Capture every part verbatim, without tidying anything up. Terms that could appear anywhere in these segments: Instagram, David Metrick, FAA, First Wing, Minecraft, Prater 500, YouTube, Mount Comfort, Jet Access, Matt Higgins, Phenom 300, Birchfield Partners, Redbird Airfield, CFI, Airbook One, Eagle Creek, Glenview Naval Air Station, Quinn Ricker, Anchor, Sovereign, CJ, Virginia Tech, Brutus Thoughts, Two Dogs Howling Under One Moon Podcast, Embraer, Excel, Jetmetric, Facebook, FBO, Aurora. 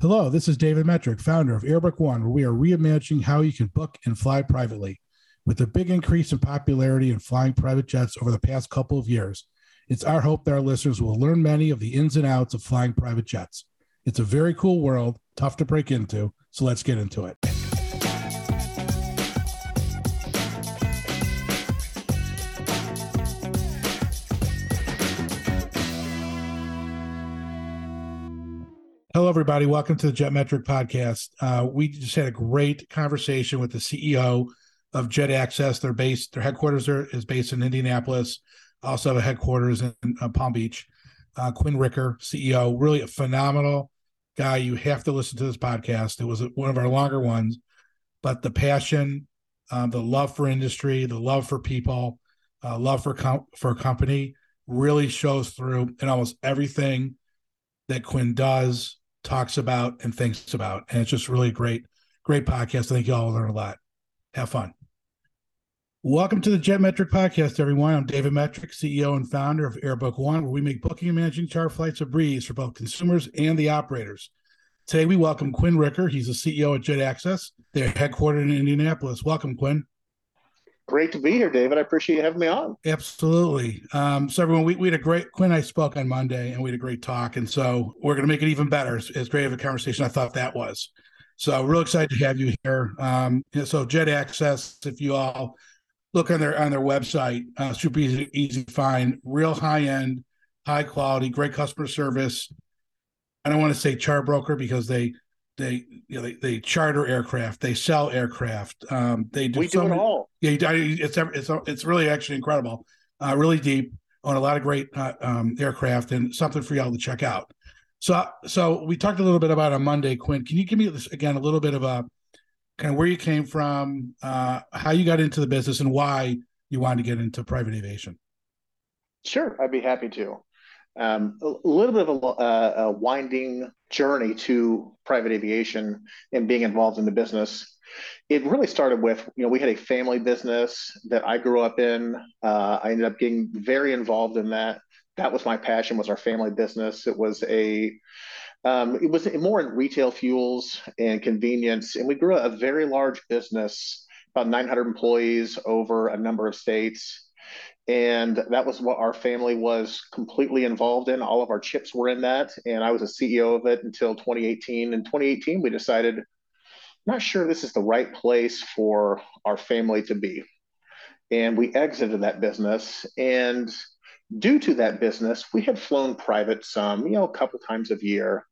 Hello, this is David Metrick, founder of Airbook One, where we are reimagining how you can book and fly privately. With the big increase in popularity in flying private jets over the past couple of years, it's our hope that our listeners will learn many of the ins and outs of flying private jets. It's a very cool world, tough to break into, so let's get into it. Hello, everybody. Welcome to the Jetmetric podcast. Uh, we just had a great conversation with the C E O of Jet Access. They're based, their headquarters are, is based in Indianapolis. Also have a headquarters in uh, Palm Beach. Uh, Quinn Ricker, C E O, really a phenomenal guy. You have to listen to this podcast. It was one of our longer ones, but the passion, uh, the love for industry, the love for people, uh, love for com- for company really shows through in almost everything that Quinn does, talks about, and thinks about. And it's just really great, great podcast. I think y'all will learn a lot. Have fun. Welcome to the Jetmetric podcast, everyone. I'm David Metrick, C E O and founder of Airbook One, where we make booking and managing charter flights a breeze for both consumers and the operators. Today, we welcome Quinn Ricker. He's the C E O at Jet Access. They're headquartered in Indianapolis. Welcome, Quinn. Great to be here, David. I appreciate you having me on. Absolutely. Um, so everyone, we, we had a great, Quinn and I spoke on Monday and we had a great talk. And so we're going to make it even better. As, as great of a conversation I thought that was. So real excited to have you here. Um, so Jet Access, if you all look on their on their website, uh, super easy, easy to find, real high-end, high quality, great customer service. I don't want to say char broker because they They, you know, they they charter aircraft. They sell aircraft. Um, they do. We so do it many, all. Yeah, it's it's it's really actually incredible. Uh, really deep on a lot of great uh, um, aircraft and something for y'all to check out. So so we talked a little bit about on Monday, Quinn. Can you give me this again a little bit of a kind of where you came from, uh, how you got into the business, and why you wanted to get into private aviation? Sure, I'd be happy to. Um, a little bit of a, uh, a winding journey to private aviation and being involved in the business. It really started with, you know, we had a family business that I grew up in. Uh, I ended up getting very involved in that. That was my passion, was our family business. It was a, um, it was more in retail fuels and convenience. And we grew a very large business, about nine hundred employees over a number of states. And that was what our family was completely involved in. All of our chips were in that. And I was a C E O of it until twenty eighteen. In twenty eighteen, we decided, not sure this is the right place for our family to be. And we exited that business. And due to that business, we had flown private some, you know, a couple times a year.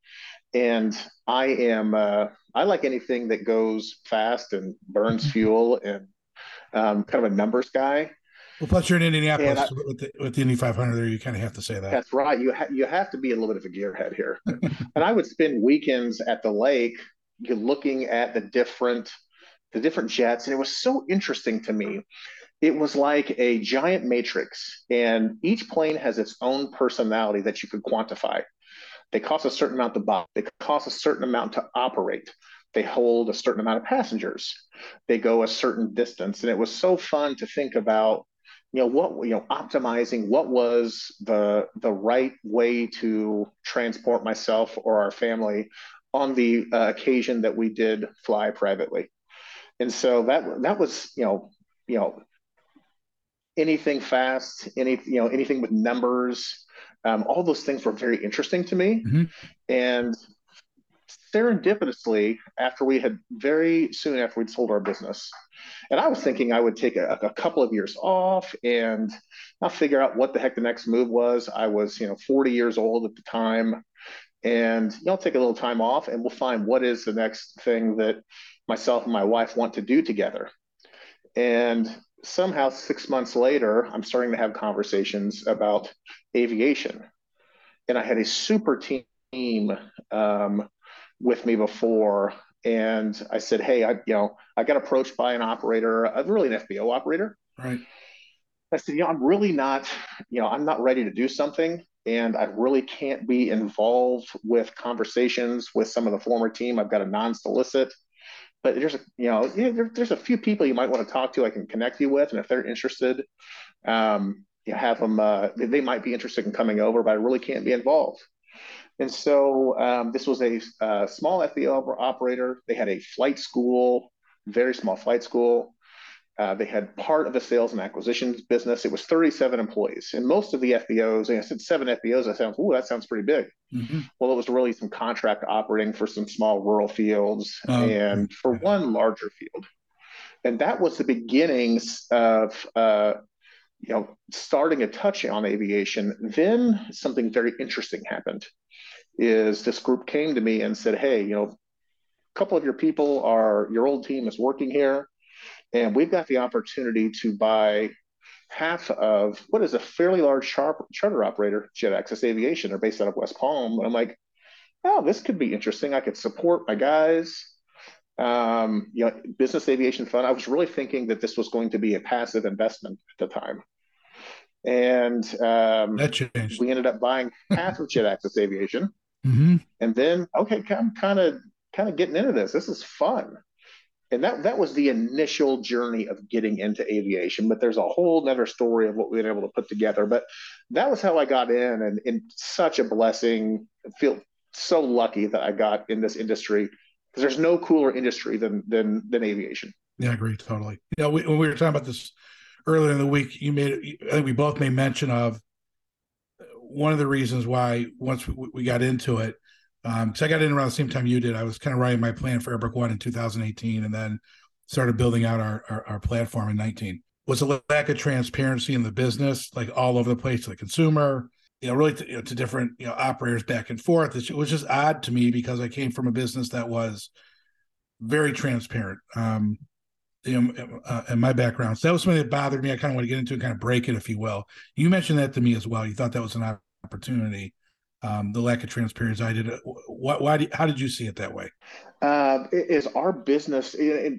And I am, uh, I like anything that goes fast and burns fuel and um, kind of a numbers guy. Well, plus you're in Indianapolis I, with, the, with the Indy five hundred there, you kind of have to say that. That's right. You, ha- you have to be a little bit of a gearhead here. And I would spend weekends at the lake looking at the different the different jets, and it was so interesting to me. It was like a giant matrix, and each plane has its own personality that you could quantify. They cost a certain amount to buy. They cost a certain amount to operate. They hold a certain amount of passengers. They go a certain distance, and it was so fun to think about, you know, what, you know, optimizing what was the the right way to transport myself or our family on the uh, occasion that we did fly privately. And so that that was, you know, you know, anything fast, any, you know, anything with numbers, um, all those things were very interesting to me. Mm-hmm. And serendipitously, after we had very soon after we'd sold our business, and I was thinking I would take a, a couple of years off and I'll figure out what the heck the next move was. I was, you know, forty years old at the time, and you know, take a little time off and we'll find what is the next thing that myself and my wife want to do together. And somehow six months later, I'm starting to have conversations about aviation. And I had a super team um, with me before. And I said, hey, I, you know, I got approached by an operator, a, really an F B O operator. Right. I said, you know, I'm really not, you know, I'm not ready to do something. And I really can't be involved with conversations with some of the former team. I've got a non-solicit, but there's, a, you know, yeah, there, there's a few people you might want to talk to. I can connect you with. And if they're interested, um, you have them, uh, they might be interested in coming over, but I really can't be involved. And so um, this was a, a small F A A operator. They had a flight school, very small flight school. Uh, they had part of the sales and acquisitions business. It was thirty-seven employees. And most of the F B Os, and I said seven F B Os, I sound, ooh, that sounds pretty big. Mm-hmm. Well, it was really some contract operating for some small rural fields um, and for one larger field. And that was the beginnings of, uh, you know, starting a touch on aviation. Then something very interesting happened is this group came to me and said, hey, you know, a couple of your people are, your old team is working here. And we've got the opportunity to buy half of what is a fairly large char- charter operator, Jet Access Aviation. They're based out of West Palm. And I'm like, oh, this could be interesting. I could support my guys. Um, you know, business aviation fund. I was really thinking that this was going to be a passive investment at the time. And um, that changed. We ended up buying half of Jet Access Aviation. Mm-hmm. And then, okay, I'm kind of kind of getting into this. This is fun. And that, that was the initial journey of getting into aviation, but there's a whole nother story of what we've been able to put together. But that was how I got in, and, and such a blessing. I feel so lucky that I got in this industry, because there's no cooler industry than, than, than aviation. Yeah, I agree. Totally. You know, we, when we were talking about this earlier in the week, you made, I think we both made mention of one of the reasons why once we, we got into it. Um, so I got in around the same time you did. I was kind of writing my plan for Airbook One in two thousand eighteen, and then started building out our, our, our platform in nineteen. Was a lack of transparency in the business, like all over the place to the consumer, you know, really to, you know, to different, you know, operators back and forth. It was just odd to me because I came from a business that was very transparent, um, you know, uh, in my background. So that was something that bothered me. I kind of want to get into it and kind of break it, if you will. You mentioned that to me as well. You thought that was an opportunity. Um, the lack of transparency. I did. Why? why do, how did you see it that way? Uh, is our business? It, it,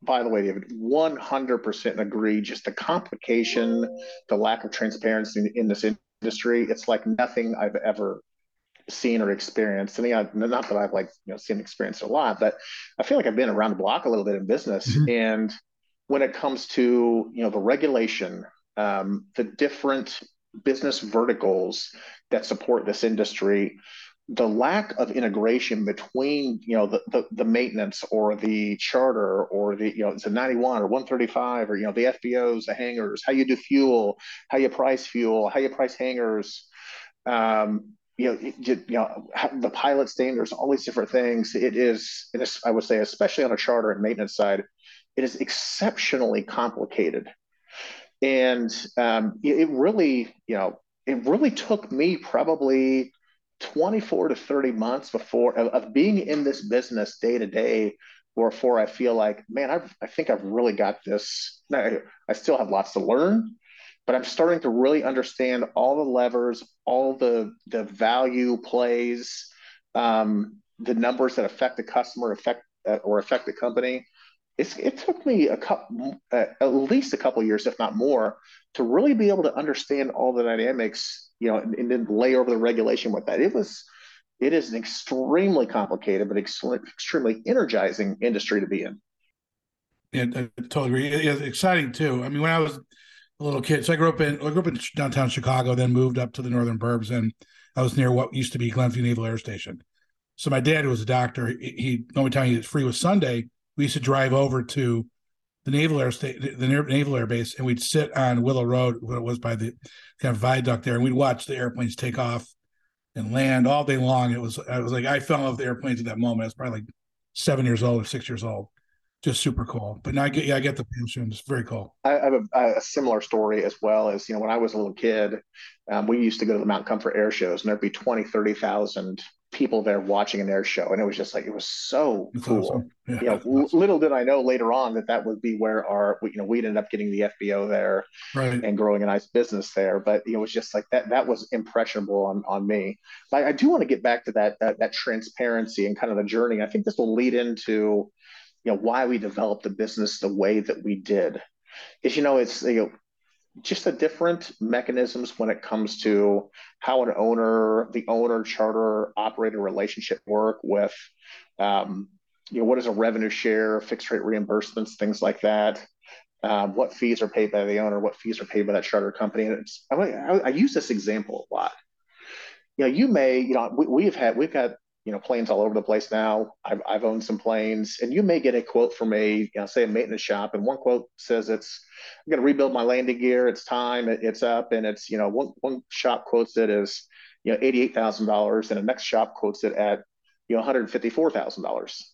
by the way, David, one hundred percent agree. Just the complication, the lack of transparency in, in this industry. It's like nothing I've ever seen or experienced. And yeah, not that I've like you know seen and experienced a lot, but I feel like I've been around the block a little bit in business. Mm-hmm. And when it comes to you know the regulation, um, the different business verticals that support this industry, the lack of integration between, you know, the, the, the maintenance or the charter or the, you know, it's a ninety-one or one thirty-five or, you know, the F B Os, the hangars, how you do fuel, how you price fuel, how you price hangars, um, you know, you know, the pilot standards, all these different things. It is, it is, I would say, especially on a charter and maintenance side, it is exceptionally complicated. And um, it really, you know, it really took me probably twenty-four to thirty months before of, of being in this business day to day, before I feel like, man, I've, I think I've really got this. I, I still have lots to learn, but I'm starting to really understand all the levers, all the the value plays, um, the numbers that affect the customer, affect uh, or affect the company. It's, it took me a couple, uh, at least a couple of years, if not more, to really be able to understand all the dynamics, you know, and, and then lay over the regulation with that. It was, it is an extremely complicated but ex- extremely energizing industry to be in. Yeah, I totally agree. It's exciting too. I mean, when I was a little kid, so I grew up in I grew up in downtown Chicago, then moved up to the northern burbs, and I was near what used to be Glenview Naval Air Station. So my dad, who was a doctor, he, he the only time he was free was Sunday. We used to drive over to the Naval Air State, the Naval Air Base, and we'd sit on Willow Road, what it was by the kind of viaduct there, and we'd watch the airplanes take off and land all day long. It was, I was like, I fell in love with the airplanes at that moment. I was probably like seven years old or six years old, just super cool. But now I get, yeah, I get the passion. It's very cool. I have a, a similar story as well as, you know, when I was a little kid, um, we used to go to the Mount Comfort air shows, and there'd be twenty, thirty thousand people there watching an air show, and it was just like, it was so that's cool. Awesome. Yeah, you know, awesome. Little did I know later on that that would be where our, you know, we'd end up getting the F B O there, right, and growing a nice business there. But it was just like that, that was impressionable on, on me. But I do want to get back to that, that, that transparency and kind of the journey. I think this will lead into, you know, why we developed the business the way that we did is, you know, it's, you know, just the different mechanisms when it comes to how an owner, the owner charter operator relationship work with, um, you know, what is a revenue share, fixed rate reimbursements, things like that. Um, what fees are paid by the owner, what fees are paid by that charter company. And it's, I, I, I use this example a lot you know, you may, you know, we, we've had, we've got, you know, planes all over the place now. I've, I've owned some planes, and you may get a quote from a, you know, say a maintenance shop, and one quote says it's, I'm going to rebuild my landing gear. It's time. It, it's up. And it's, you know, one, one shop quotes it as, you know, eighty-eight thousand dollars, and the next shop quotes it at, you know, one hundred fifty-four thousand dollars.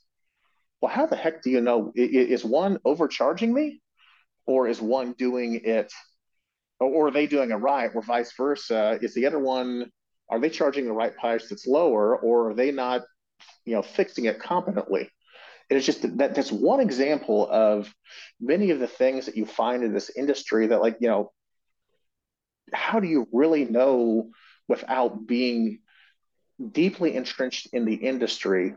Well, how the heck do you know? Is one overcharging me, or is one doing it, or are they doing it right, or vice versa? Is the other one, are they charging the right price that's lower, or are they not, you know, fixing it competently? And it's just that that's one example of many of the things that you find in this industry that, like, you know, how do you really know without being deeply entrenched in the industry?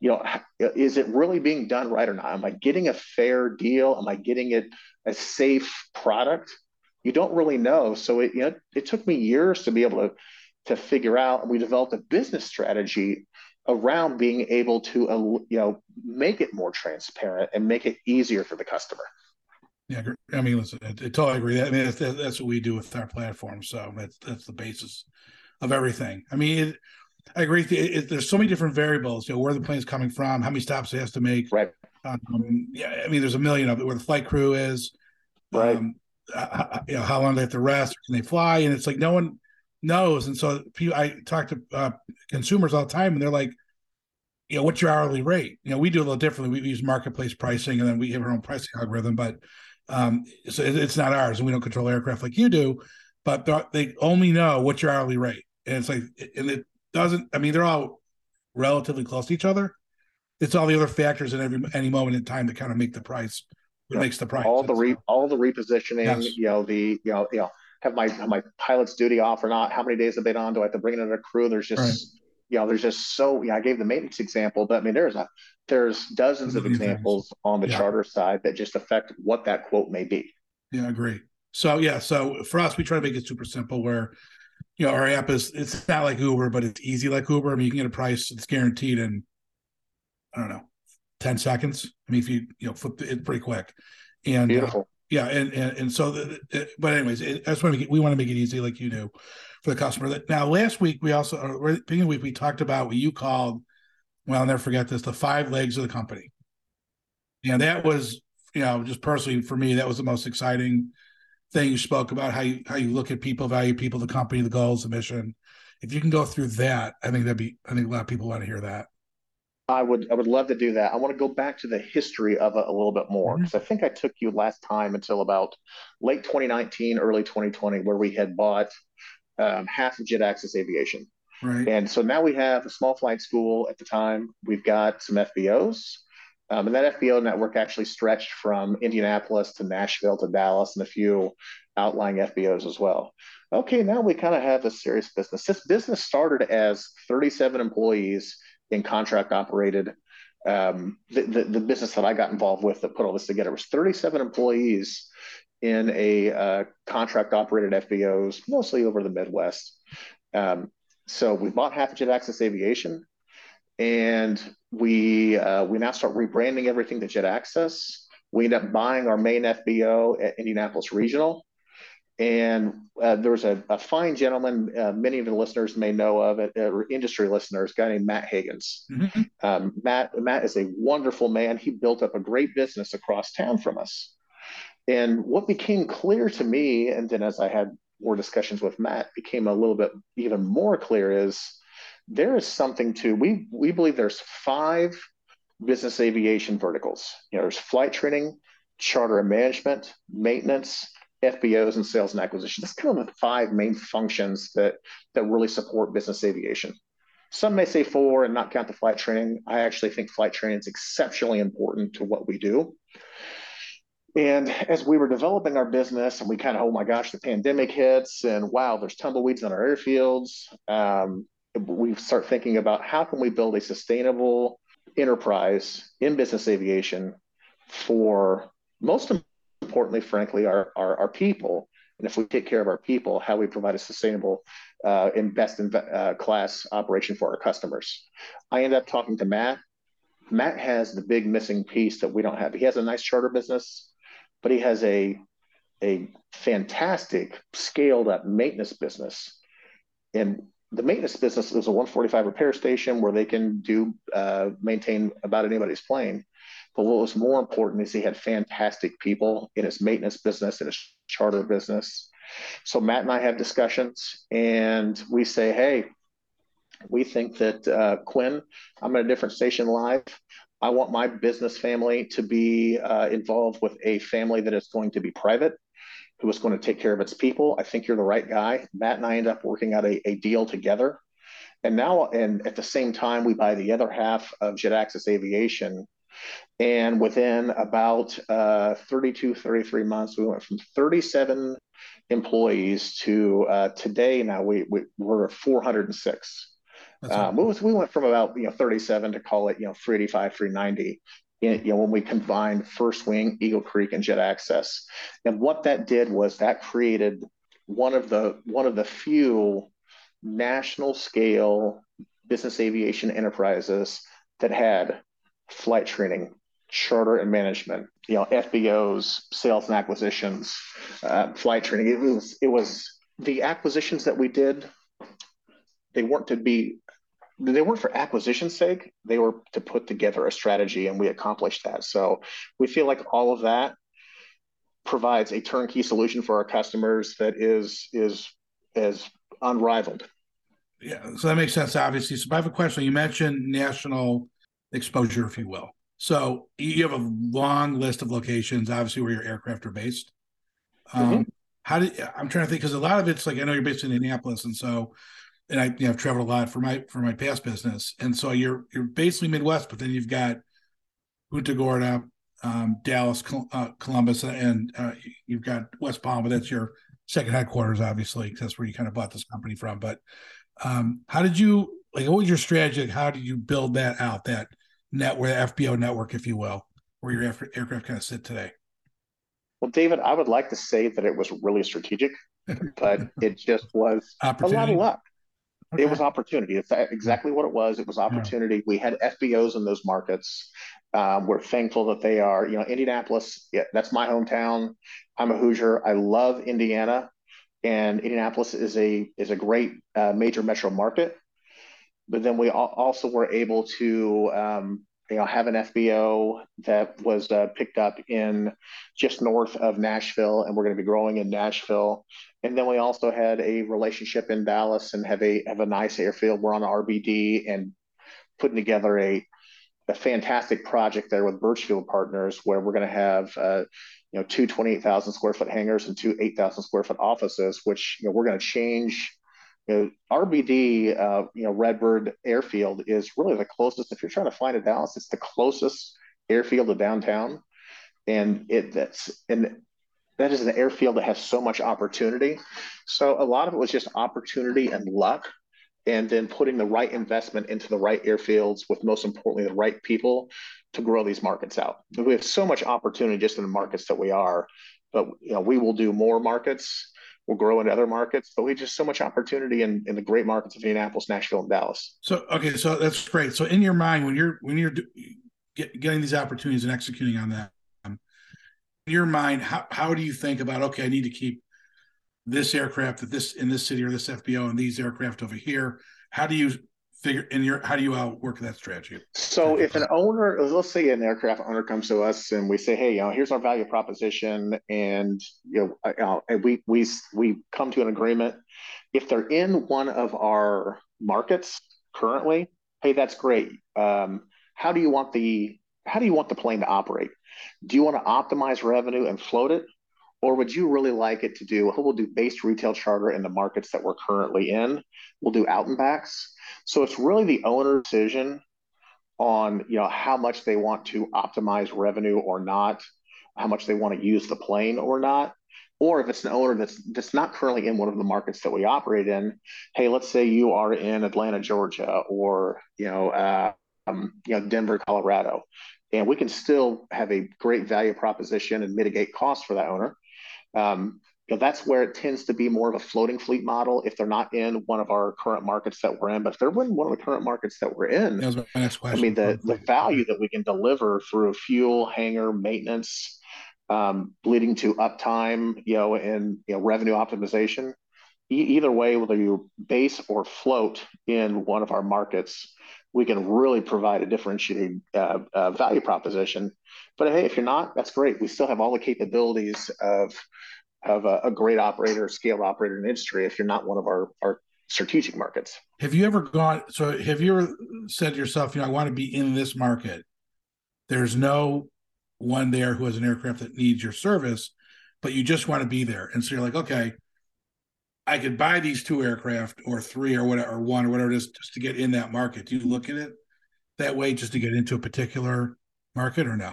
You know, is it really being done right or not? Am I getting a fair deal? Am I getting it a safe product? You don't really know. So it, you know, it took me years to be able to, to figure out, and we developed a business strategy around being able to, uh, you know, make it more transparent and make it easier for the customer. Yeah, I mean, listen, I, I totally agree. I mean, that's, that's what we do with our platform. So that's, that's the basis of everything. I mean, it, I agree. It, it, there's so many different variables. You know, where the plane's coming from, how many stops it has to make. Right. Um, yeah, I mean, there's a million of it. Where the flight crew is. Right. Um, uh, you know, how long they have to rest? Can they fly? And it's like no one knows. And so people, I talk to uh, consumers all the time, and they're like, you know, what's your hourly rate? You know, we do a little differently. We use marketplace pricing, and then we have our own pricing algorithm. But um, so it, it's not ours, and we don't control aircraft like you do. But they only know what's your hourly rate, and it's like, and it doesn't. I mean, they're all relatively close to each other. It's all the other factors at every any moment in time that kind of make the price. It yeah. makes the price. All the re, all the repositioning, yes. you know, the, you know, you know, have my, have my pilot's duty off or not? How many days have they been on? Do I have to bring in another crew? There's just, right. you know, there's just so, you know, I gave the maintenance example, but I mean, there's a, there's dozens of examples things. on the yeah. charter side that just affect what that quote may be. Yeah, I agree. So, yeah. So for us, we try to make it super simple where, you know, our app is, it's not like Uber, but it's easy like Uber. I mean, you can get a price, it's guaranteed in, I don't know, ten seconds. I mean, if you, you know, flip it pretty quick. And Beautiful. Uh, yeah. And, and, and so, the, it, but anyways, it, that's why we, we want to make it easy like you do for the customer. Now, last week, we also, or beginning of the week, we talked about what you called, well, I'll never forget this, the five legs of the company. And that was, you know, just personally for me, that was the most exciting thing you spoke about, how you how you look at people, value people, the company, the goals, the mission. If you can go through that, I think that'd be I think a lot of people want to hear that. I would I would love to do that. I want to go back to the history of it a little bit more, because mm-hmm. I think I took you last time until about late twenty nineteen, early twenty twenty, where we had bought um, half of Jet Access Aviation, right. And so now we have a small flight school. At the time, we've got some F B Os. Um, and that F B O network actually stretched from Indianapolis to Nashville to Dallas and a few outlying F B Os as well. Okay, now we kind of have a serious business. This business started as thirty-seven employees in contract operated. Um, the, the, the business that I got involved with that put all this together was thirty-seven employees in a uh, contract operated F B Os, mostly over the Midwest. Um, so we bought half of Jet Access Aviation. And we uh, we now start rebranding everything to Jet Access. We end up buying our main F B O at Indianapolis Regional. And uh, there was a, a fine gentleman, uh, many of the listeners may know of it, uh, industry listeners, a guy named Matt Higgins. Mm-hmm. Um, Matt, Matt is a wonderful man. He built up a great business across town from us. And what became clear to me, and then as I had more discussions with Matt, became a little bit even more clear is, there is something to, we we believe there's five business aviation verticals. You know, there's flight training, charter and management, maintenance, F B Os, and sales and acquisition. That's kind of the five main functions that, that really support business aviation. Some may say four and not count the flight training. I actually think flight training is exceptionally important to what we do. And as we were developing our business and we kind of, oh my gosh, the pandemic hits and wow, there's tumbleweeds on our airfields. Um, we start thinking about how can we build a sustainable enterprise in business aviation for, most importantly, frankly, our, our, our people. And if we take care of our people, how we provide a sustainable uh, and best in uh, class operation for our customers. I end up talking to Matt. Matt has the big missing piece that we don't have. He has a nice charter business, but he has a, a fantastic scaled up maintenance business. And the maintenance business is a one forty-five repair station where they can do uh, maintain about anybody's plane. But what was more important is he had fantastic people in his maintenance business, in his charter business. So Matt and I had discussions, and we say, hey, we think that uh, Quinn, I'm at a different station live. I want my business family to be uh, involved with a family that is going to be private, who is going to take care of its people. I think you're the right guy. Matt and I end up working out a, a deal together. And now, and at the same time, we buy the other half of Jet Access Aviation. And within about uh, thirty-two, thirty-three months, we went from thirty-seven employees to uh, today. Now we, we, we're four hundred six. Um, we, was, we went from about, you know, thirty-seven to call it, you know, three eighty-five, three ninety. In, you know, when we combined First Wing, Eagle Creek, and Jet Access. And what that did was that created one of the one of the few national scale business aviation enterprises that had flight training, charter and management, you know, F B Os, sales and acquisitions, uh, flight training. It was it was the acquisitions that we did. They weren't to be. They weren't for acquisition's sake. They were to put together a strategy, and we accomplished that. So we feel like all of that provides a turnkey solution for our customers that is is is unrivaled. Yeah, so that makes sense, obviously. So I have a question. You mentioned national exposure, if you will. So you have a long list of locations, obviously, where your aircraft are based. Um, mm-hmm. How do I'm trying to think, because a lot of it's like, I know you're based in Indianapolis, and so. And I, you know, I've traveled a lot for my for my past business, and so you're you're basically Midwest, but then you've got Punta Gorda, um, Dallas, Col- uh, Columbus, and uh, you've got West Palm. But that's your second headquarters, obviously, because that's where you kind of bought this company from. But um, how did you like? What was your strategy? Like, how did you build that out? That network, F B O network, if you will, where your air- aircraft kind of sit today. Well, David, I would like to say that it was really strategic, but it just was a lot of luck. Okay. It was opportunity. It's exactly what it was. It was opportunity. Yeah. We had F B Os in those markets. Um, we're thankful that they are, you know, Indianapolis. Yeah, that's my hometown. I'm a Hoosier. I love Indiana, and Indianapolis is a is a great uh, major metro market. But then we all, also were able to, um, you know, have an F B O that was uh, picked up in just north of Nashville, and we're going to be growing in Nashville. And then we also had a relationship in Dallas and have a have a nice airfield. We're on R B D and putting together a a fantastic project there with Birchfield Partners, where we're going to have uh, you know two twenty-eight thousand square foot hangars and two eight thousand square foot offices, which, you know, we're going to change. You know, R B D, uh, you know, Redbird Airfield is really the closest. If you're trying to fly to Dallas, it's the closest airfield to downtown, and it that's and. That is an airfield that has so much opportunity. So a lot of it was just opportunity and luck, and then putting the right investment into the right airfields with, most importantly, the right people to grow these markets out. We have so much opportunity just in the markets that we are, but, you know, we will do more markets. We'll grow in other markets, but we just so much opportunity in, in the great markets of Indianapolis, Nashville, and Dallas. So, okay, so that's great. So in your mind, when you're when you're get, getting these opportunities and executing on that, in your mind, how, how do you think about, okay, I need to keep this aircraft at this in this city or this F B O and these aircraft over here? How do you figure in your how do you outwork that strategy? So if an owner, let's say an aircraft owner comes to us and we say, hey, you know, here's our value proposition, and, you know, and we we we come to an agreement. If they're in one of our markets currently, hey, that's great. Um, how do you want the how do you want the plane to operate? Do you want to optimize revenue and float it? Or would you really like it to do, we'll do based retail charter in the markets that we're currently in. We'll do out and backs. So it's really the owner's decision on, you know, how much they want to optimize revenue or not, how much they want to use the plane or not. Or if it's an owner that's that's not currently in one of the markets that we operate in, hey, let's say you are in Atlanta, Georgia, or, you know, uh, um, you know, Denver, Colorado. And we can still have a great value proposition and mitigate costs for that owner. Um, you know, that's where it tends to be more of a floating fleet model if they're not in one of our current markets that we're in. But if they're in one of the current markets that we're in, that was my next question. I mean, the, the value that we can deliver through fuel, hangar, maintenance, um, leading to uptime, you know, and, you know, revenue optimization, either way, whether you base or float in one of our markets, we can really provide a differentiated uh, uh, value proposition. But hey, if you're not, that's great. We still have all the capabilities of of a, a great operator, scale operator in the industry if you're not one of our, our strategic markets. Have you ever gone, so have you ever said to yourself, you know, I want to be in this market. There's no one there who has an aircraft that needs your service, but you just want to be there. And so you're like, okay, I could buy these two aircraft or three or whatever, or one or whatever it is, just to get in that market. Do you look at it that way just to get into a particular market or no?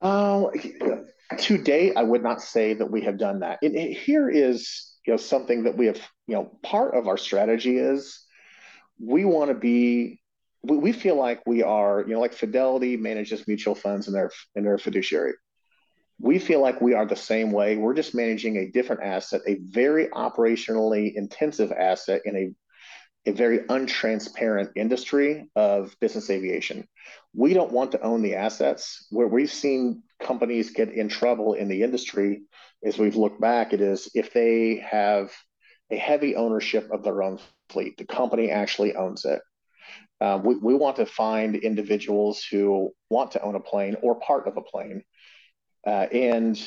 Oh, uh, to date, I would not say that we have done that. And here is, you know, something that we have, you know, part of our strategy is we want to be, we, we feel like we are, you know, like Fidelity manages mutual funds and their, and their fiduciary. We feel like we are the same way. We're just managing a different asset, a very operationally intensive asset in a, a very untransparent industry of business aviation. We don't want to own the assets. Where we've seen companies get in trouble in the industry, as we've looked back, it is if they have a heavy ownership of their own fleet, the company actually owns it. Uh, we, we want to find individuals who want to own a plane or part of a plane. Uh, and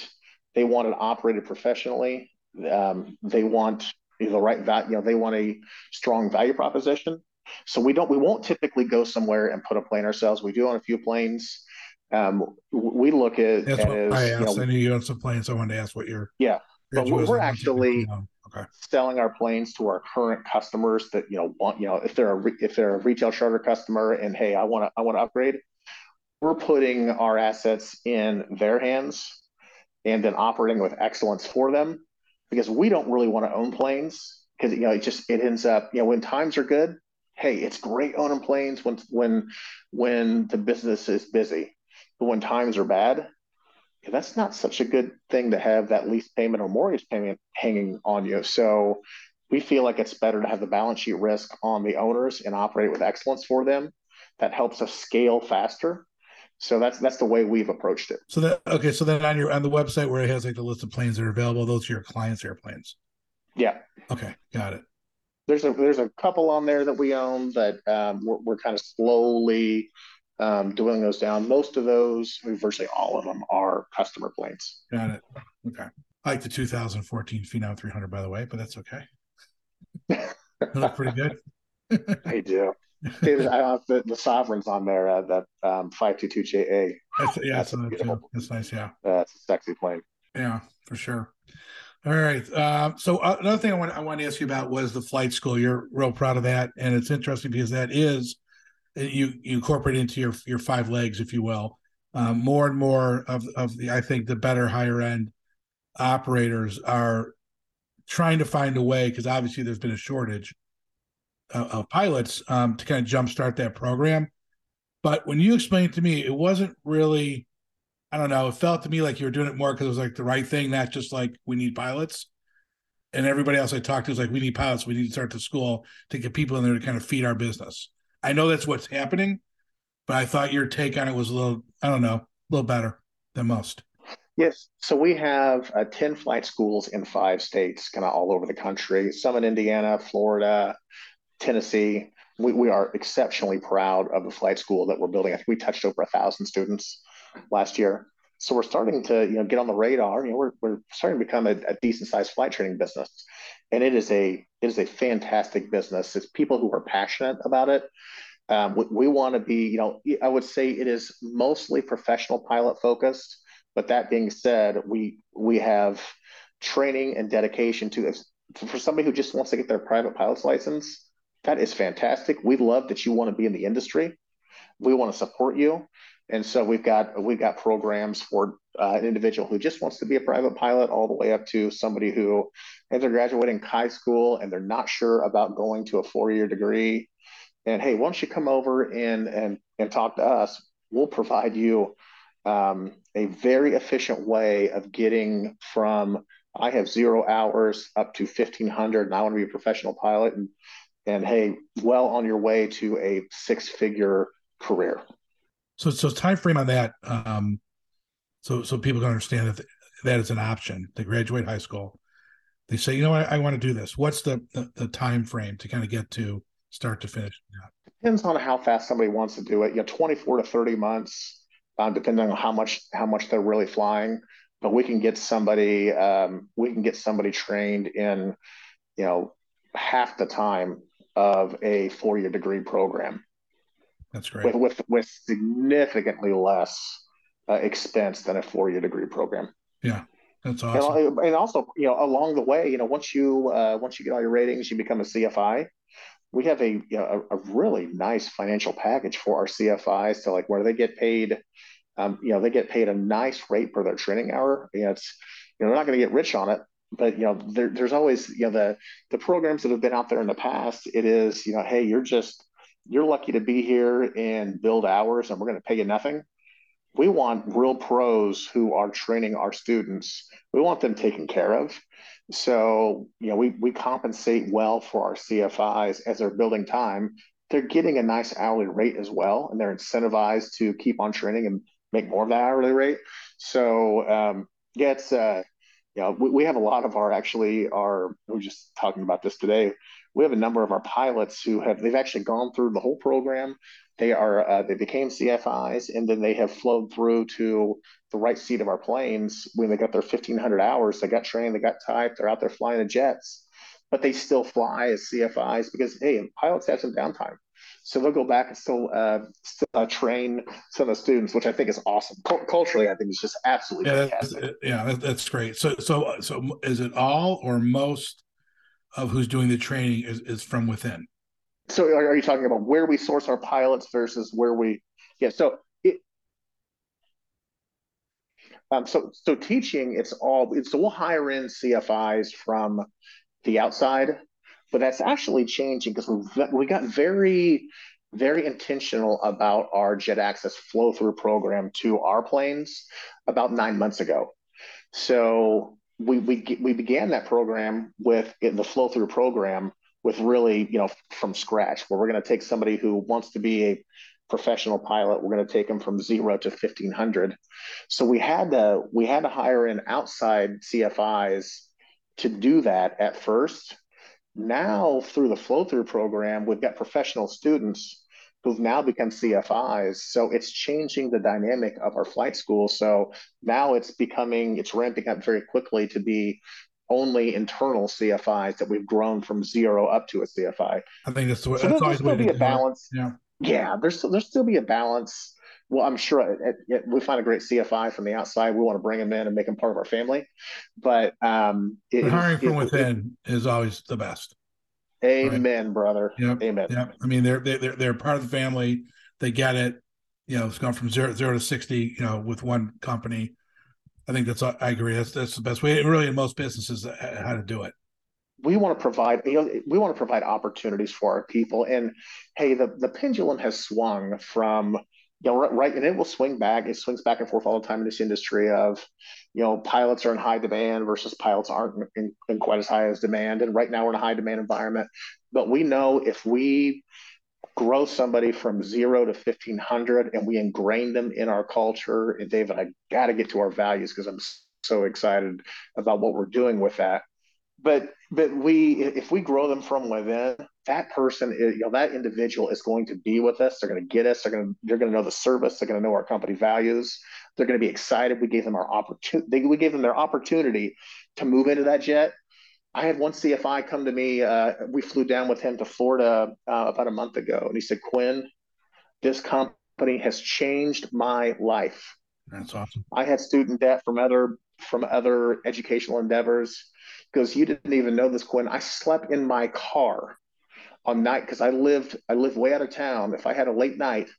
they want it operated professionally. Um, they want the right value. You know, they want a strong value proposition. So we don't. We won't typically go somewhere and put a plane ourselves. We do own a few planes. Um, we look at. That's what as, I asked. You know, I knew you own some planes. I wanted to ask what your. Yeah, but we're actually okay. selling our planes to our current customers that you know want. You know, if they're a re- if they're a retail charter customer and hey, I want to I want to upgrade. We're putting our assets in their hands and then operating with excellence for them, because we don't really want to own planes, because, you know, it just, it ends up, you know, when times are good, hey, it's great owning planes when, when, when the business is busy, but when times are bad, that's not such a good thing to have that lease payment or mortgage payment hanging on you. So we feel like it's better to have the balance sheet risk on the owners and operate with excellence for them. That helps us scale faster. So that's that's the way we've approached it. So that okay. So then on your on the website where it has like the list of planes that are available, those are your clients' airplanes. Yeah. Okay, got it. There's a there's a couple on there that we own that um, we're, we're kind of slowly um, dwindling those down. Most of those, virtually all of them, are customer planes. Got it. Okay. I like the two thousand fourteen Phenom three hundred, by the way, but that's okay. They look pretty good. They do. David, I don't know if the, the Sovereign's on there, uh, that um, five twenty-two J A. That's, yeah, that's, that's, too. that's nice, yeah. Uh, it's a sexy plane. Yeah, for sure. All right. Uh, so uh, another thing I want, I want to ask you about was the flight school. You're real proud of that, and it's interesting because that is, you, you incorporate into your, your five legs, if you will, uh, more and more of, of the, I think, the better higher-end operators are trying to find a way, because obviously there's been a shortage of pilots um, to kind of jumpstart that program. But when you explained to me, it wasn't really, I don't know, it felt to me like you were doing it more because it was like the right thing, not just like we need pilots. And everybody else I talked to was like, we need pilots. We need to start the school to get people in there to kind of feed our business. I know that's what's happening, but I thought your take on it was a little, I don't know, a little better than most. Yes. So we have uh, ten flight schools in five states, kind of all over the country, some in Indiana, Florida, Tennessee. We, we are exceptionally proud of the flight school that we're building. I think we touched over a thousand students last year. So we're starting to, you know, get on the radar. You know, we're we're starting to become a, a decent sized flight training business, and it is a it is a fantastic business. It's people who are passionate about it. Um, we we want to be, you know, I would say it is mostly professional pilot focused. But that being said, we we have training and dedication to for somebody who just wants to get their private pilot's license. That is fantastic. We love that you want to be in the industry. We want to support you. And so we've got we've got programs for uh, an individual who just wants to be a private pilot all the way up to somebody who, if they're graduating high school and they're not sure about going to a four-year degree, and hey, why don't you come over and and, and talk to us? We'll provide you um, a very efficient way of getting from I have zero hours up to fifteen hundred, and I want to be a professional pilot. And And hey, well on your way to a six-figure career. So, so time frame on that. Um, so, so people can understand that that is an option to graduate high school, they say, you know, I, I want to do this. What's the, the, the time frame to kind of get to start to finish? Yeah. Depends on how fast somebody wants to do it. You know, twenty-four to thirty months, um, depending on how much how much they're really flying. But we can get somebody um, we can get somebody trained in, you know, half the time of a four-year degree program. That's great. With with, with significantly less uh, expense than a four-year degree program. Yeah. That's awesome. And, and also, you know, along the way, you know, once you uh, once you get all your ratings, you become a C F I. We have a you know, a, a really nice financial package for our C F Is. So, like, where they get paid, um, you know, they get paid a nice rate for their training hour. You know, it's you know, they're not going to get rich on it, but you know, there, there's always you know the the programs that have been out there in the past. It is you know, hey, you're just you're lucky to be here and build hours, and we're going to pay you nothing. We want real pros who are training our students. We want them taken care of. So, you know, we, we compensate well for our C F Is as they're building time. They're getting a nice hourly rate as well, and they're incentivized to keep on training and make more of that hourly rate. So, um, yeah, it's, uh, you know, we, we have a lot of our actually our, we were just talking about this today. We have a number of our pilots who have, they've actually gone through the whole program. They are uh, they became C F Is, and then they have flown through to the right seat of our planes when they got their fifteen hundred hours. They got trained, they got typed, they're out there flying the jets, but they still fly as C F Is because, hey, pilots have some downtime. So they'll go back and still, uh, still uh, train some of the students, which I think is awesome. C- culturally, I think it's just absolutely yeah, fantastic. That's, yeah, that's great. So, so, so is it all or most of who's doing the training is, is from within? So are, are you talking about where we source our pilots versus where we, yeah, so it, um, so, so teaching, it's all, it's, so we'll hire in C F Is from the outside, but that's actually changing because we we got very, very intentional about our Jet Access flow through program to our planes about nine months ago. So we, we, we began that program with in the flow through program with really, you know, from scratch, where we're going to take somebody who wants to be a professional pilot, we're going to take them from zero to fifteen hundred. So we had to, we had to hire in outside C F Is to do that at first. Now through the flow through program, we've got professional students who've now become C F Is. So it's changing the dynamic of our flight school. So now it's becoming, it's ramping up very quickly to be only internal C F Is that we've grown from zero up to a C F I. I think that's the way. So that's there's still be a balance. Yeah. yeah, there's there's still be a balance. Well, I'm sure it, it, we find a great C F I from the outside. We want to bring them in and make them part of our family. But um, it, but hiring it, from it, within it, is always the best. Amen, right? Brother. Yep, amen. Yep. I mean, they're they're they're part of the family. They get it. You know, it's gone from zero zero to sixty. You know, with one company. I think that's, I agree. That's, that's the best way, really, in most businesses, how to do it. We want to provide, you know, we want to provide opportunities for our people. And hey, the, the pendulum has swung from, you know, right. And it will swing back. It swings back and forth all the time in this industry of, you know, pilots are in high demand versus pilots aren't in, in quite as high as demand. And right now we're in a high demand environment, but we know if we grow somebody from zero to fifteen hundred and we ingrain them in our culture. And David, I got to get to our values because I'm so excited about what we're doing with that. But, but we, if we grow them from within, that person, is, you know, that individual is going to be with us. They're going to get us. They're going to, they're going to know the service. They're going to know our company values. They're going to be excited. We gave them our opportunity. We gave them their opportunity to move into that jet. I had one C F I come to me. Uh, we flew down with him to Florida uh, about a month ago. And he said, Quinn, this company has changed my life. That's awesome. I had student debt from other from other educational endeavors. He goes, you didn't even know this, Quinn. I slept in my car on night because I lived I lived way out of town. If I had a late night,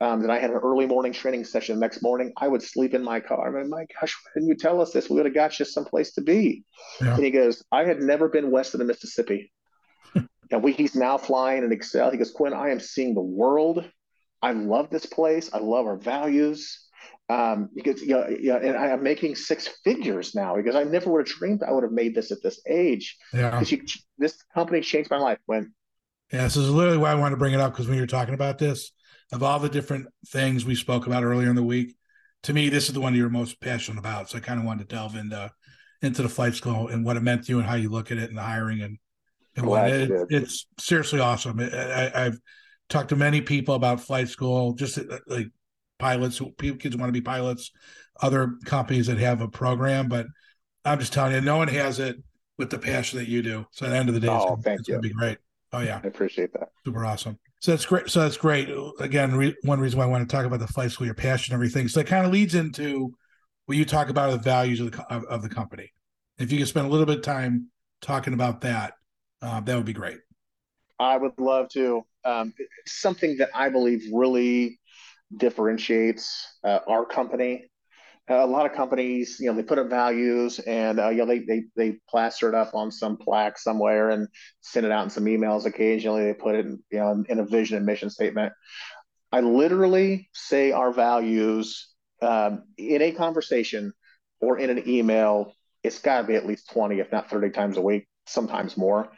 Um, then I had an early morning training session the next morning. I would sleep in my car. I mean, my gosh, why didn't you tell us this? We would have got you someplace to be. Yeah. And he goes, I had never been west of the Mississippi. And we, he's now flying in Excel. He goes, Quinn, I am seeing the world. I love this place. I love our values. Um, he goes, yeah, yeah, and I am making six figures now because I never would have dreamed I would have made this at this age. Yeah. You, this company changed my life, Quinn. Yeah, this is literally why I wanted to bring it up because when you're talking about this, of all the different things we spoke about earlier in the week, to me, this is the one you're most passionate about. So I kind of wanted to delve into into the flight school and what it meant to you and how you look at it and the hiring and, and oh, what it, it's seriously awesome. It, I, I've talked to many people about flight school, just like pilots who people, kids want to be pilots, other companies that have a program, but I'm just telling you, no one has it with the passion that you do. So at the end of the day, oh, it's, gonna, it's gonna be great. Oh yeah. I appreciate that. Super awesome. So that's great. So that's great. Again, re- one reason why I want to talk about the flight school, your passion, everything. So it kind of leads into what you talk about the values of the, of, of the company. If you could spend a little bit of time talking about that, uh, that would be great. I would love to. Um, something that I believe really differentiates uh, our company. A lot of companies, you know, they put up values and, uh, you know, they, they, they plaster it up on some plaque somewhere and send it out in some emails. Occasionally they put it in, you know, in a vision and mission statement. I literally say our values um, in a conversation or in an email. It's gotta be at least twenty, if not thirty times a week, sometimes more,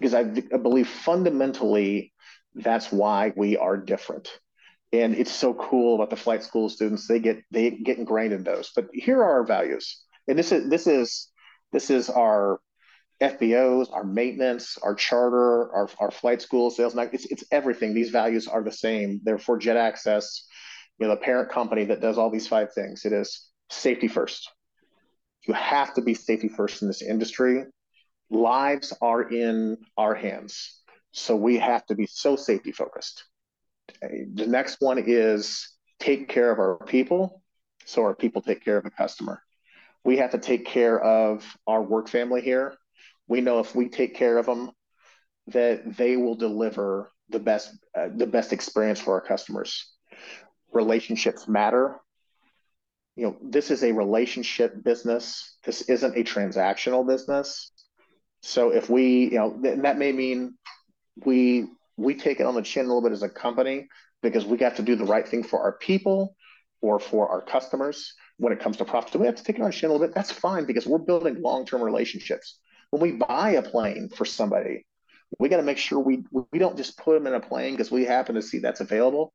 because I, I believe fundamentally that's why we are different. And it's so cool about the flight school students. They get they get ingrained in those. But here are our values. And this is this is this is our F B Os, our maintenance, our charter, our, our flight school, sales. It's it's everything. These values are the same. They're for Jet Access, you know, the parent company that does all these five things. It is safety first. You have to be safety first in this industry. Lives are in our hands. So we have to be so safety focused. The next one is take care of our people. So our people take care of the customer. We have to take care of our work family here. We know if we take care of them, that they will deliver the best, uh, the best experience for our customers. Relationships matter. You know, this is a relationship business. This isn't a transactional business. So if we, you know, th- that may mean we, we take it on the chin a little bit as a company because we got to do the right thing for our people or for our customers. When it comes to profits, we have to take it on the chin a little bit. That's fine because we're building long-term relationships. When we buy a plane for somebody, we got to make sure we we don't just put them in a plane because we happen to see that's available.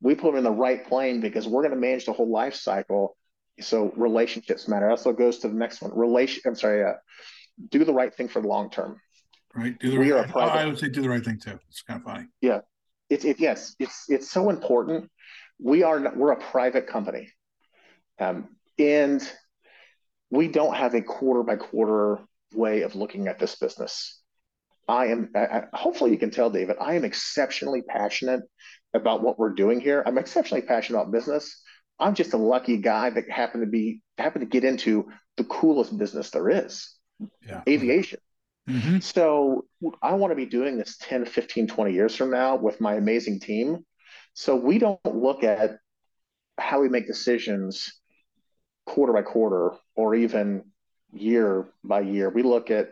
We put them in the right plane because we're going to manage the whole life cycle. So relationships matter. Also goes to the next one. Relation. I'm sorry. Uh, do the right thing for the long term. Right. Do the we right thing. Private... I would say do the right thing too. It's kind of funny. Yeah. It's it yes, it's it's so important. We are we're a private company. Um, and we don't have a quarter by quarter way of looking at this business. I am I, I, hopefully you can tell, David, I am exceptionally passionate about what we're doing here. I'm exceptionally passionate about business. I'm just a lucky guy that happened to be happened to get into the coolest business there is. Yeah. Aviation. Mm-hmm. So I want to be doing this ten, fifteen, twenty years from now with my amazing team. So we don't look at how we make decisions quarter by quarter or even year by year. We look at,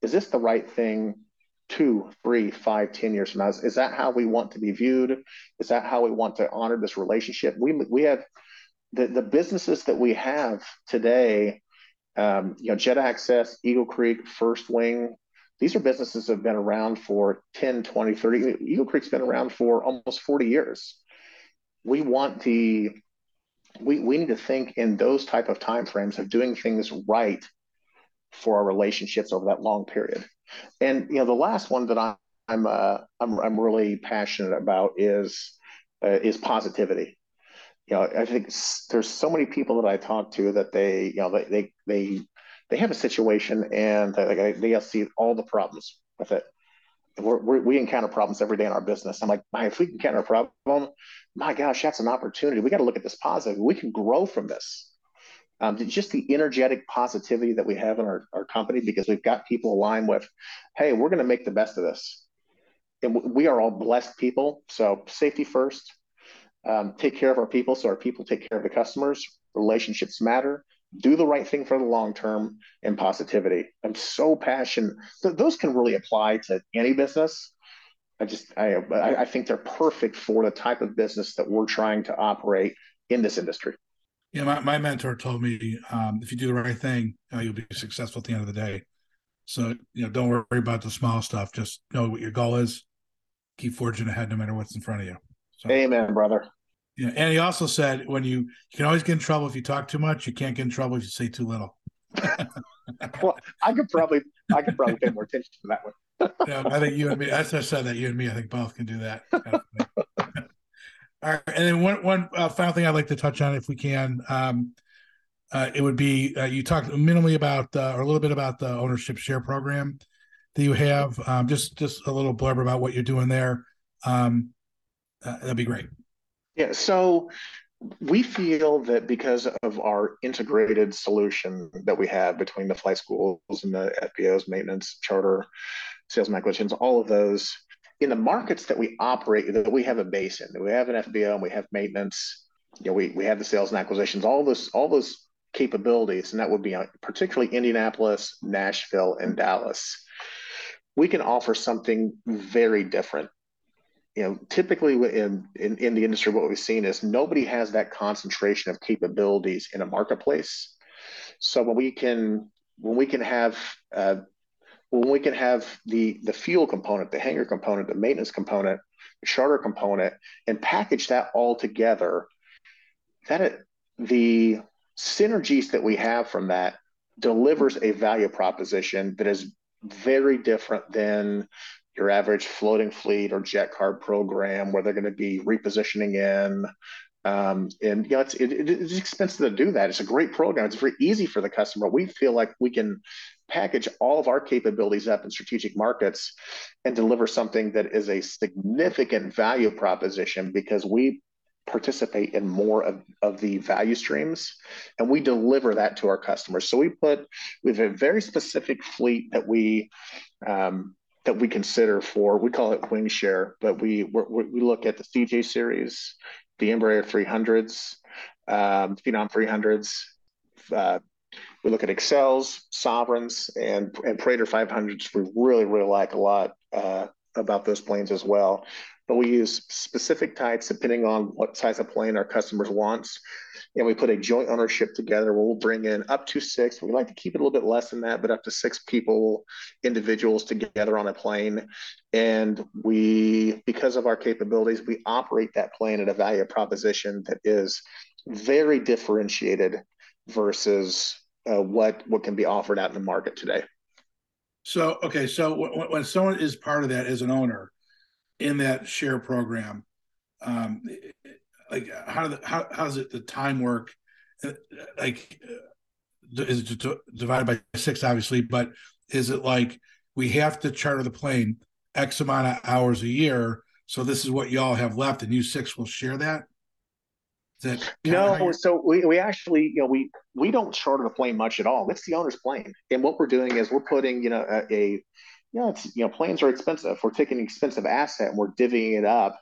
is this the right thing two, three, five, ten years from now? Is, is that how we want to be viewed? Is that how we want to honor this relationship? We we have the, the businesses that we have today. Um, you know, Jet Access, Eagle Creek, First Wing. These are businesses that have been around for ten, twenty, thirty. Eagle Creek's been around for almost forty years. We want the, we, we need to think in those type of timeframes of doing things right for our relationships over that long period. And, you know, the last one that I, I'm, uh, I'm, I'm really passionate about is, uh, is positivity. You know, I think there's so many people that I talk to that they, you know, they they they, they have a situation and they, they see all the problems with it. We're, we're, we encounter problems every day in our business. I'm like, if we can encounter a problem, my gosh, that's an opportunity. We got to look at this positive. We can grow from this. Um, just the energetic positivity that we have in our, our company because we've got people aligned with, hey, we're going to make the best of this. And w- we are all blessed people. So safety first. Um, take care of our people, so our people take care of the customers. Relationships matter. Do the right thing for the long term, and positivity. I'm so passionate. Th- those can really apply to any business. I just, I, I think they're perfect for the type of business that we're trying to operate in this industry. Yeah, my, my mentor told me um, if you do the right thing, uh, you'll be successful at the end of the day. So you know, don't worry about the small stuff. Just know what your goal is. Keep forging ahead, no matter what's in front of you. So. Amen, brother. Yeah, and he also said, when you you can always get in trouble if you talk too much, you can't get in trouble if you say too little. Well, I could probably I could probably pay more attention to that one. Yeah, I think you and me. That's what I said that you and me. I think both can do that. Kind of All right, and then one one uh, final thing I'd like to touch on, if we can, um, uh, it would be uh, you talked minimally about uh, or a little bit about the ownership share program that you have. Um, just just a little blurb about what you're doing there. Um, uh, that'd be great. Yeah. So. We feel that because of our integrated solution that we have between the flight schools and the F B Os, maintenance, charter, sales and acquisitions, all of those, in the markets that we operate, that we have a base in, that we have an F B O and we have maintenance, you know, we, we have the sales and acquisitions, all those, all those capabilities, and that would be particularly Indianapolis, Nashville, and Dallas. We can offer something very different. You know, typically in, in, in the industry, what we've seen is nobody has that concentration of capabilities in a marketplace. So when we can, when we can have, uh, when we can have the the fuel component, the hangar component, the maintenance component, the charter component, and package that all together, that it, the synergies that we have from that delivers a value proposition that is very different than your average floating fleet or jet card program, where they're going to be repositioning in. Um, and you know, it's, it, it's expensive to do that. It's a great program. It's very easy for the customer. We feel like we can package all of our capabilities up in strategic markets and deliver something that is a significant value proposition, because we participate in more of, of the value streams, and we deliver that to our customers. So we put, we have a very specific fleet that we, um, that we consider for, we call it wing share, but we we, we look at the C J series, the Embraer three hundreds, um, Phenom three hundreds. Uh, we look at Excels, Sovereigns, and, and Prater five hundreds. We really, really like a lot uh, about those planes as well. But we use specific types depending on what size of plane our customers wants. And we put a joint ownership together where we'll bring in up to six. We like to keep it a little bit less than that, but up to six people, individuals together on a plane. And we, because of our capabilities, we operate that plane at a value proposition that is very differentiated versus uh, what, what can be offered out in the market today. So, okay, so w- when someone is part of that as an owner, in that share program, um, like how, do the, how how does it the time work? Like, is it divided by six, obviously, but is it like we have to charter the plane X amount of hours a year? So this is what y'all have left, and you six will share that. Is that no, so we, we actually you know we we don't charter the plane much at all. It's the owner's plane, and what we're doing is we're putting you know a, a Yeah, it's, you know, planes are expensive. We're taking an expensive asset and we're divvying it up.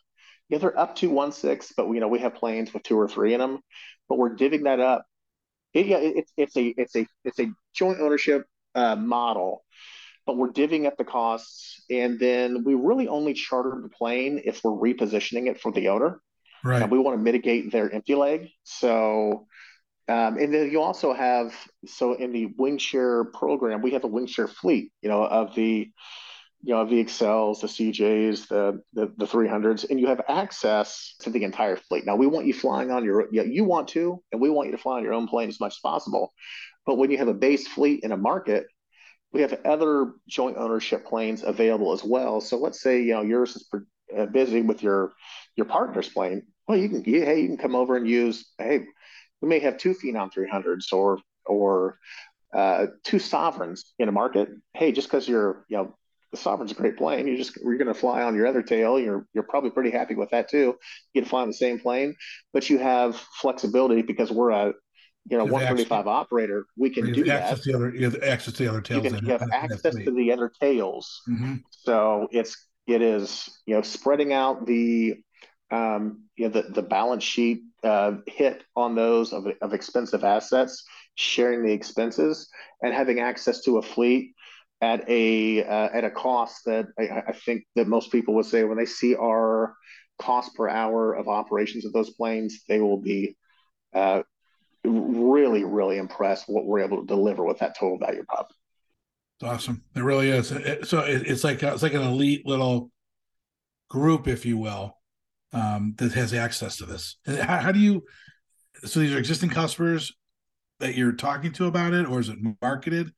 Yeah, they're up to one six, but you know, we have planes with two or three in them, but we're divvying that up. It, yeah, it's it's a it's a it's a joint ownership uh, model, but we're divvying up the costs, and then we really only charter the plane if we're repositioning it for the owner. Right. And we want to mitigate their empty leg, so. Um, and then you also have, so in the wing share program, we have a wing share fleet, you know, of the, you know, of the Excels, the C Js, the, the, the three hundreds, and you have access to the entire fleet. Now we want you flying on your, you know, you want to, and we want you to fly on your own plane as much as possible. But when you have a base fleet in a market, we have other joint ownership planes available as well. So let's say, you know, yours is per, uh, busy with your, your partner's plane. Well, you can, you, hey, you can come over and use, hey, we may have two Phenom three hundreds or or uh, two Sovereigns in a market. Hey, just because you're, you know, the Sovereign's a great plane, you just you're going to fly on your other tail. You're you're probably pretty happy with that too. You can fly on the same plane, but you have flexibility because we're a you know you one thirty-five access, operator. We can do that. The other, you have access to the other tails. You, can, you have access to the other tails. Mm-hmm. So it's it is you know spreading out the um, you know the the balance sheet. Uh, hit on those of, of expensive assets, sharing the expenses, and having access to a fleet at a uh, at a cost that I, I think that most people would say when they see our cost per hour of operations of those planes, they will be uh, really, really impressed what we're able to deliver with that total value prop. It's awesome. It really is. It, so it, it's like it's like an elite little group, if you will. Um, that has access to this. How, how do you? So these are existing customers that you're talking to about it, or is it marketed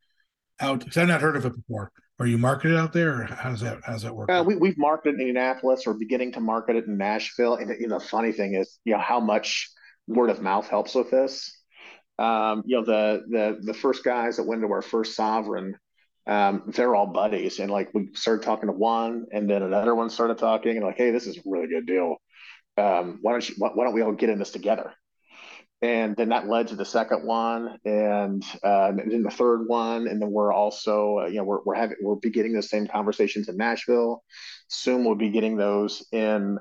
out? Because I've not heard of it before. Are you marketed out there, or how does that, how does that work? Uh, we, we've marketed in Indianapolis. We're beginning to market it in Nashville. And you know, the funny thing is, you know, how much word of mouth helps with this. Um, you know, the the the first guys that went to our first Sovereign, um, they're all buddies. And like, we started talking to one, and then another one started talking, and like, hey, this is a really good deal. Um, why don't you, why, why don't we all get in this together? And then that led to the second one, and, uh, and then the third one, and then we're also, uh, you know, we're we're having we'll be getting those same conversations in Nashville. Soon we'll be getting those in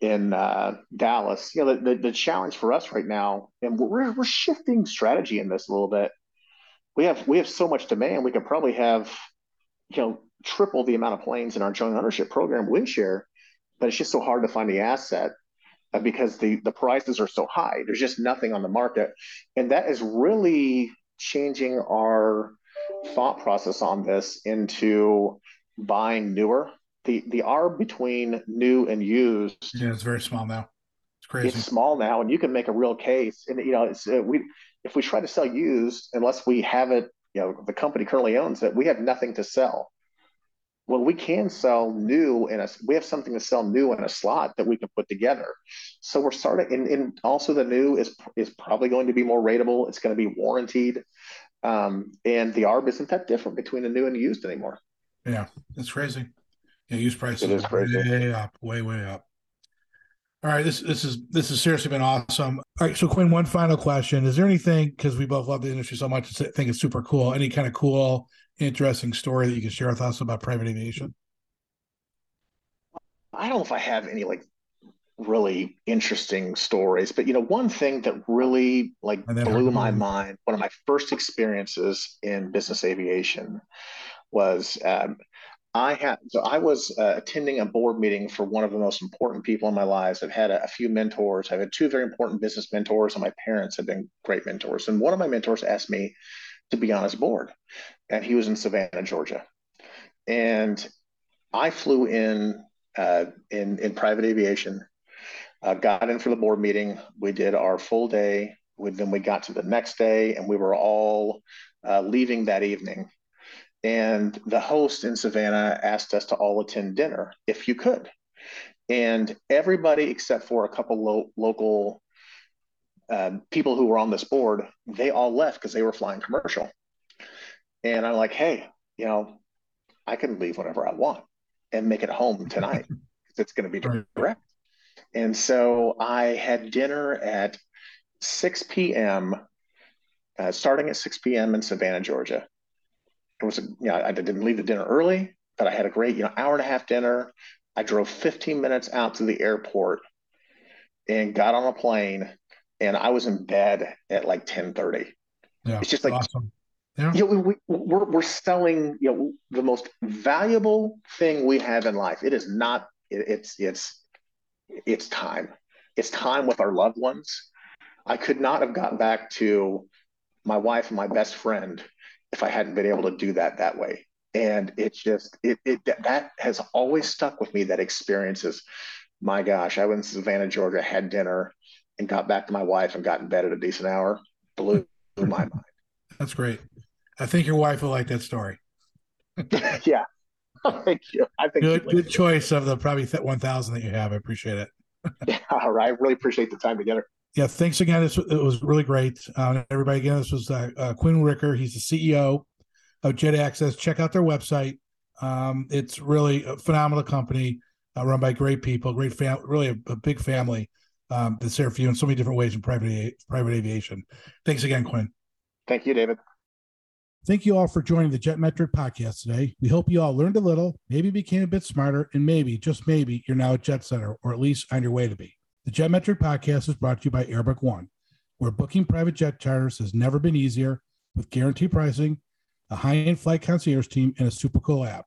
in uh, Dallas. You know, the, the the challenge for us right now, and we're we're shifting strategy in this a little bit. We have we have so much demand, we could probably have, you know, triple the amount of planes in our joint ownership program, wind share, but it's just so hard to find the asset. Because the, the prices are so high, there's just nothing on the market, and that is really changing our thought process on this into buying newer. The the R between new and used, yeah, it's very small now. It's crazy. It's small now, and you can make a real case. And you know, it's, uh, we if we try to sell used, unless we have it, you know, the company currently owns it, we have nothing to sell. Well, we can sell new in a, we have something to sell new in a slot that we can put together. So we're starting, and, and also the new is is probably going to be more rateable. It's going to be warrantied. Um, and the A R B isn't that different between the new and used anymore. Yeah, it's crazy. Yeah, used prices it is crazy. Way up, way, way up. All right, this this is this has seriously been awesome. All right, so Quinn, one final question. Is there anything, because we both love the industry so much, I think it's super cool, any kind of cool, interesting story that you can share with us about private aviation? I don't know if I have any like really interesting stories, but you know, one thing that really like blew my mind, one of my first experiences in business aviation was um, I had, so I was uh, attending a board meeting for one of the most important people in my lives. I've had a, a few mentors. I've had two very important business mentors, and my parents have been great mentors. And one of my mentors asked me to be on his board, and he was in Savannah, Georgia. And I flew in, uh, in, in private aviation, uh, got in for the board meeting. We did our full day. We, then we got to the next day, and we were all uh, leaving that evening. And the host in Savannah asked us to all attend dinner if you could. And everybody except for a couple lo- local um, people who were on this board, they all left because they were flying commercial. And I'm like, hey, you know, I can leave whenever I want and make it home tonight because it's going to be direct. And so I had dinner at six p.m., uh, starting at six p.m. in Savannah, Georgia. It was, a, you know, I didn't leave the dinner early, but I had a great, you know, hour and a half dinner. I drove fifteen minutes out to the airport and got on a plane, and I was in bed at like ten thirty. Yeah, it's just like, awesome. Yeah. You know, we, we, we're, we're selling, you know, the most valuable thing we have in life. It is not, it, it's, it's, it's time. It's time with our loved ones. I could not have gotten back to my wife and my best friend if I hadn't been able to do that that way. And it's just, it, it that has always stuck with me, that experience is, my gosh, I went to Savannah, Georgia, had dinner, and got back to my wife and got in bed at a decent hour. Blew my mind. That's great. I think your wife will like that story. Yeah. Thank you. I think good, good choice of the probably one thousand that you have. I appreciate it. Yeah, all right. I really appreciate the time together. Yeah. Thanks again. This, it was really great. Uh, everybody, again, this was uh, uh, Quinn Ricker. He's the C E O of Jet Access. Check out their website. Um, it's really a phenomenal company uh, run by great people, great family, really a, a big family um, that's there for you in so many different ways in private private aviation. Thanks again, Quinn. Thank you, David. Thank you all for joining the Jetmetric podcast today. We hope you all learned a little, maybe became a bit smarter, and maybe, just maybe, you're now a jet setter, or at least on your way to be. The Jetmetric podcast is brought to you by Airbook One, where booking private jet charters has never been easier, with guaranteed pricing, a high-end flight concierge team, and a super cool app.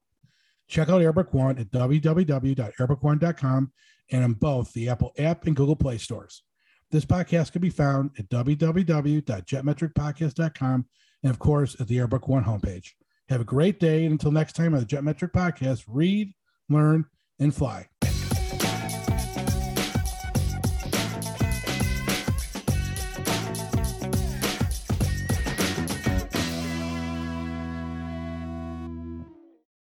Check out Airbook One at w w w dot airbook one dot com and on both the Apple app and Google Play stores. This podcast can be found at w w w dot jetmetric podcast dot com and, of course, at the Airbook One homepage. Have a great day, and until next time on the Jetmetric Podcast, read, learn, and fly.